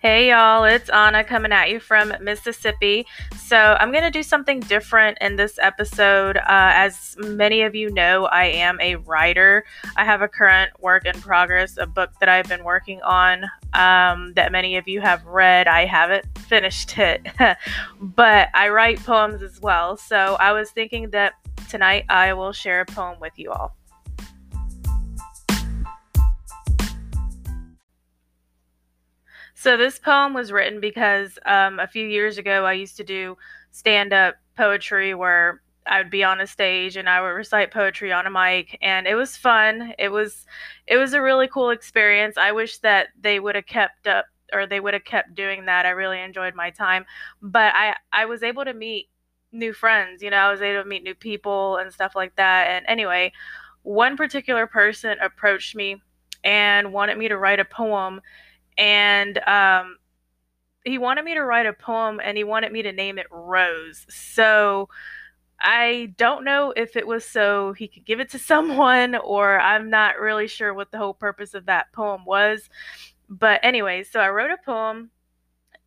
Hey y'all, it's Anna coming at you from Mississippi. So I'm going to do something different in this episode. As many of you know, I am a writer. I have a current work in progress, a book that I've been working on that many of you have read. I haven't finished it, but I write poems as well. So I was thinking that tonight I will share a poem with you all. So this poem was written because a few years ago I used to do stand-up poetry where I would be on a stage and I would recite poetry on a mic, and it was fun. It was a really cool experience. I wish that they would have kept doing that. I really enjoyed my time, but I was able to meet new friends. You know, I was able to meet new people and stuff like that. And anyway, one particular person approached me and wanted me to write a poem. And he wanted me to write a poem, and he wanted me to name it Rose. So I don't know if it was so he could give it to someone, or I'm not really sure what the whole purpose of that poem was. But anyway, so I wrote a poem,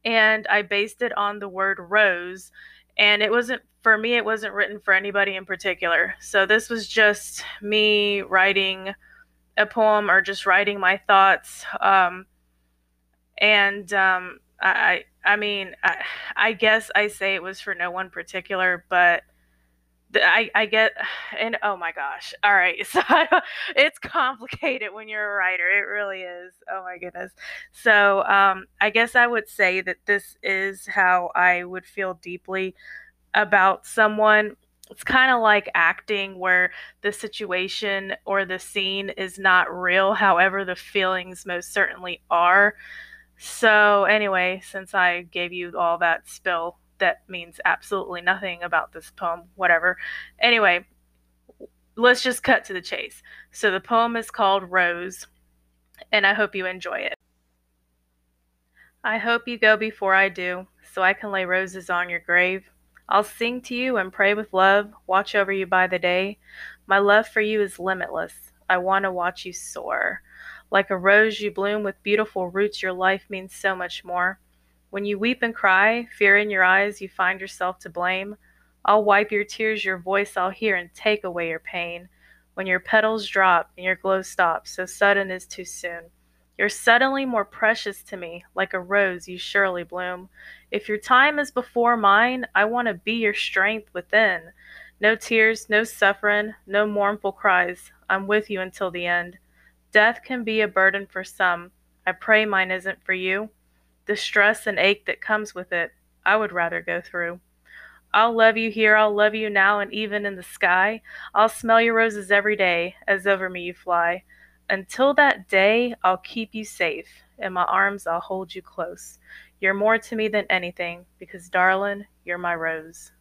and I based it on the word rose. And it wasn't written for anybody in particular. So this was just me writing a poem, or just writing my thoughts. I guess I say it was for no one particular, but oh my gosh. All right. So it's complicated when you're a writer. It really is. Oh my goodness. So, I guess I would say that this is how I would feel deeply about someone. It's kind of like acting, where the situation or the scene is not real. However, the feelings most certainly are. So anyway, since I gave you all that spill, that means absolutely nothing about this poem, whatever. Anyway, let's just cut to the chase. So the poem is called Rose, and I hope you enjoy it. I hope you go before I do, so I can lay roses on your grave. I'll sing to you and pray with love, watch over you by the day. My love for you is limitless. I want to watch you soar. Like a rose, you bloom with beautiful roots. Your life means so much more. When you weep and cry, fear in your eyes, you find yourself to blame. I'll wipe your tears, your voice I'll hear, and take away your pain. When your petals drop and your glow stops, so sudden is too soon. You're suddenly more precious to me. Like a rose, you surely bloom. If your time is before mine, I want to be your strength within. No tears, no suffering, no mournful cries. I'm with you until the end. Death can be a burden for some. I pray mine isn't for you. The stress and ache that comes with it, I would rather go through. I'll love you here, I'll love you now, and even in the sky. I'll smell your roses every day, as over me you fly. Until that day, I'll keep you safe. In my arms, I'll hold you close. You're more to me than anything, because, darling, you're my rose.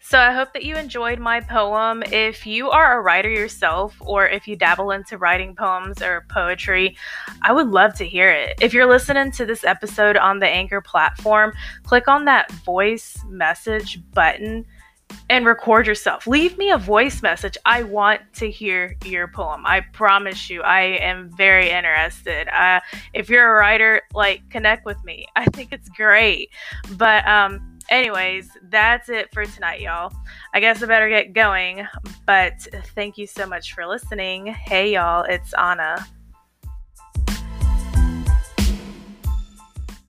So I hope that you enjoyed my poem. If you are a writer yourself, or if you dabble into writing poems or poetry, I would love to hear it. If you're listening to this episode on the Anchor platform, click on that voice message button and record yourself. Leave me a voice message. I want to hear your poem. I promise you, I am very interested. If you're a writer, connect with me. I think it's great. But, anyways, that's it for tonight, y'all. I guess I better get going, but thank you so much for listening. Hey, y'all, it's Anna.